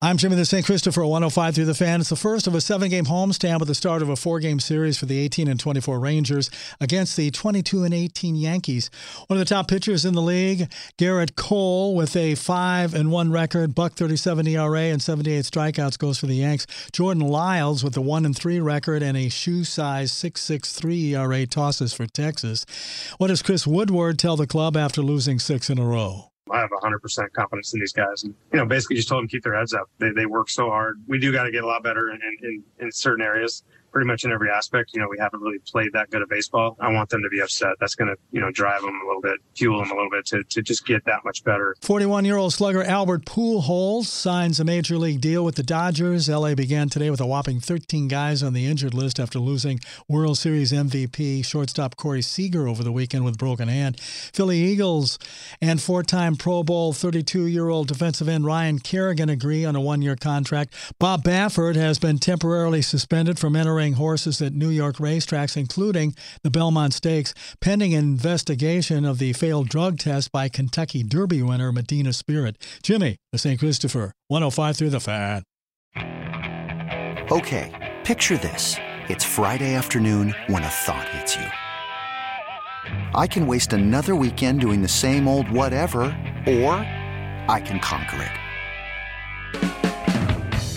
I'm Jimmy the St. Christopher, 105 through the Fan. It's the first of a 7-game homestand with the start of a 4-game series for the 18 and 24 Rangers against the 22 and 18 Yankees. One of the top pitchers in the league, Garrett Cole, with a 5-1 record, .137 ERA and 78 strikeouts, goes for the Yanks. Jordan Lyles with a 1-3 record and a shoe-size 6.63 ERA tosses for Texas. What does Chris Woodward tell the club after losing 6 in a row? I have 100% confidence in these guys. And, basically just told them keep their heads up. They work so hard. We do got to get a lot better in certain areas, pretty much in every aspect. We haven't really played that good of baseball. I want them to be upset. That's going to, drive them a little bit, fuel them a little bit to just get that much better. 41-year-old slugger Albert Pujols signs a major league deal with the Dodgers. L.A. began today with a whopping 13 guys on the injured list after losing World Series MVP shortstop Corey Seager over the weekend with a broken hand. Philly Eagles and four-time Pro Bowl 32-year-old defensive end Ryan Kerrigan agree on a 1-year contract. Bob Baffert has been temporarily suspended from entering horses at New York racetracks, including the Belmont Stakes, pending investigation of the failed drug test by Kentucky Derby winner Medina Spirit. Jimmy, the St. Christopher, 105 through the Fan. Okay, picture this. It's Friday afternoon when a thought hits you. I can waste another weekend doing the same old whatever, or I can conquer it.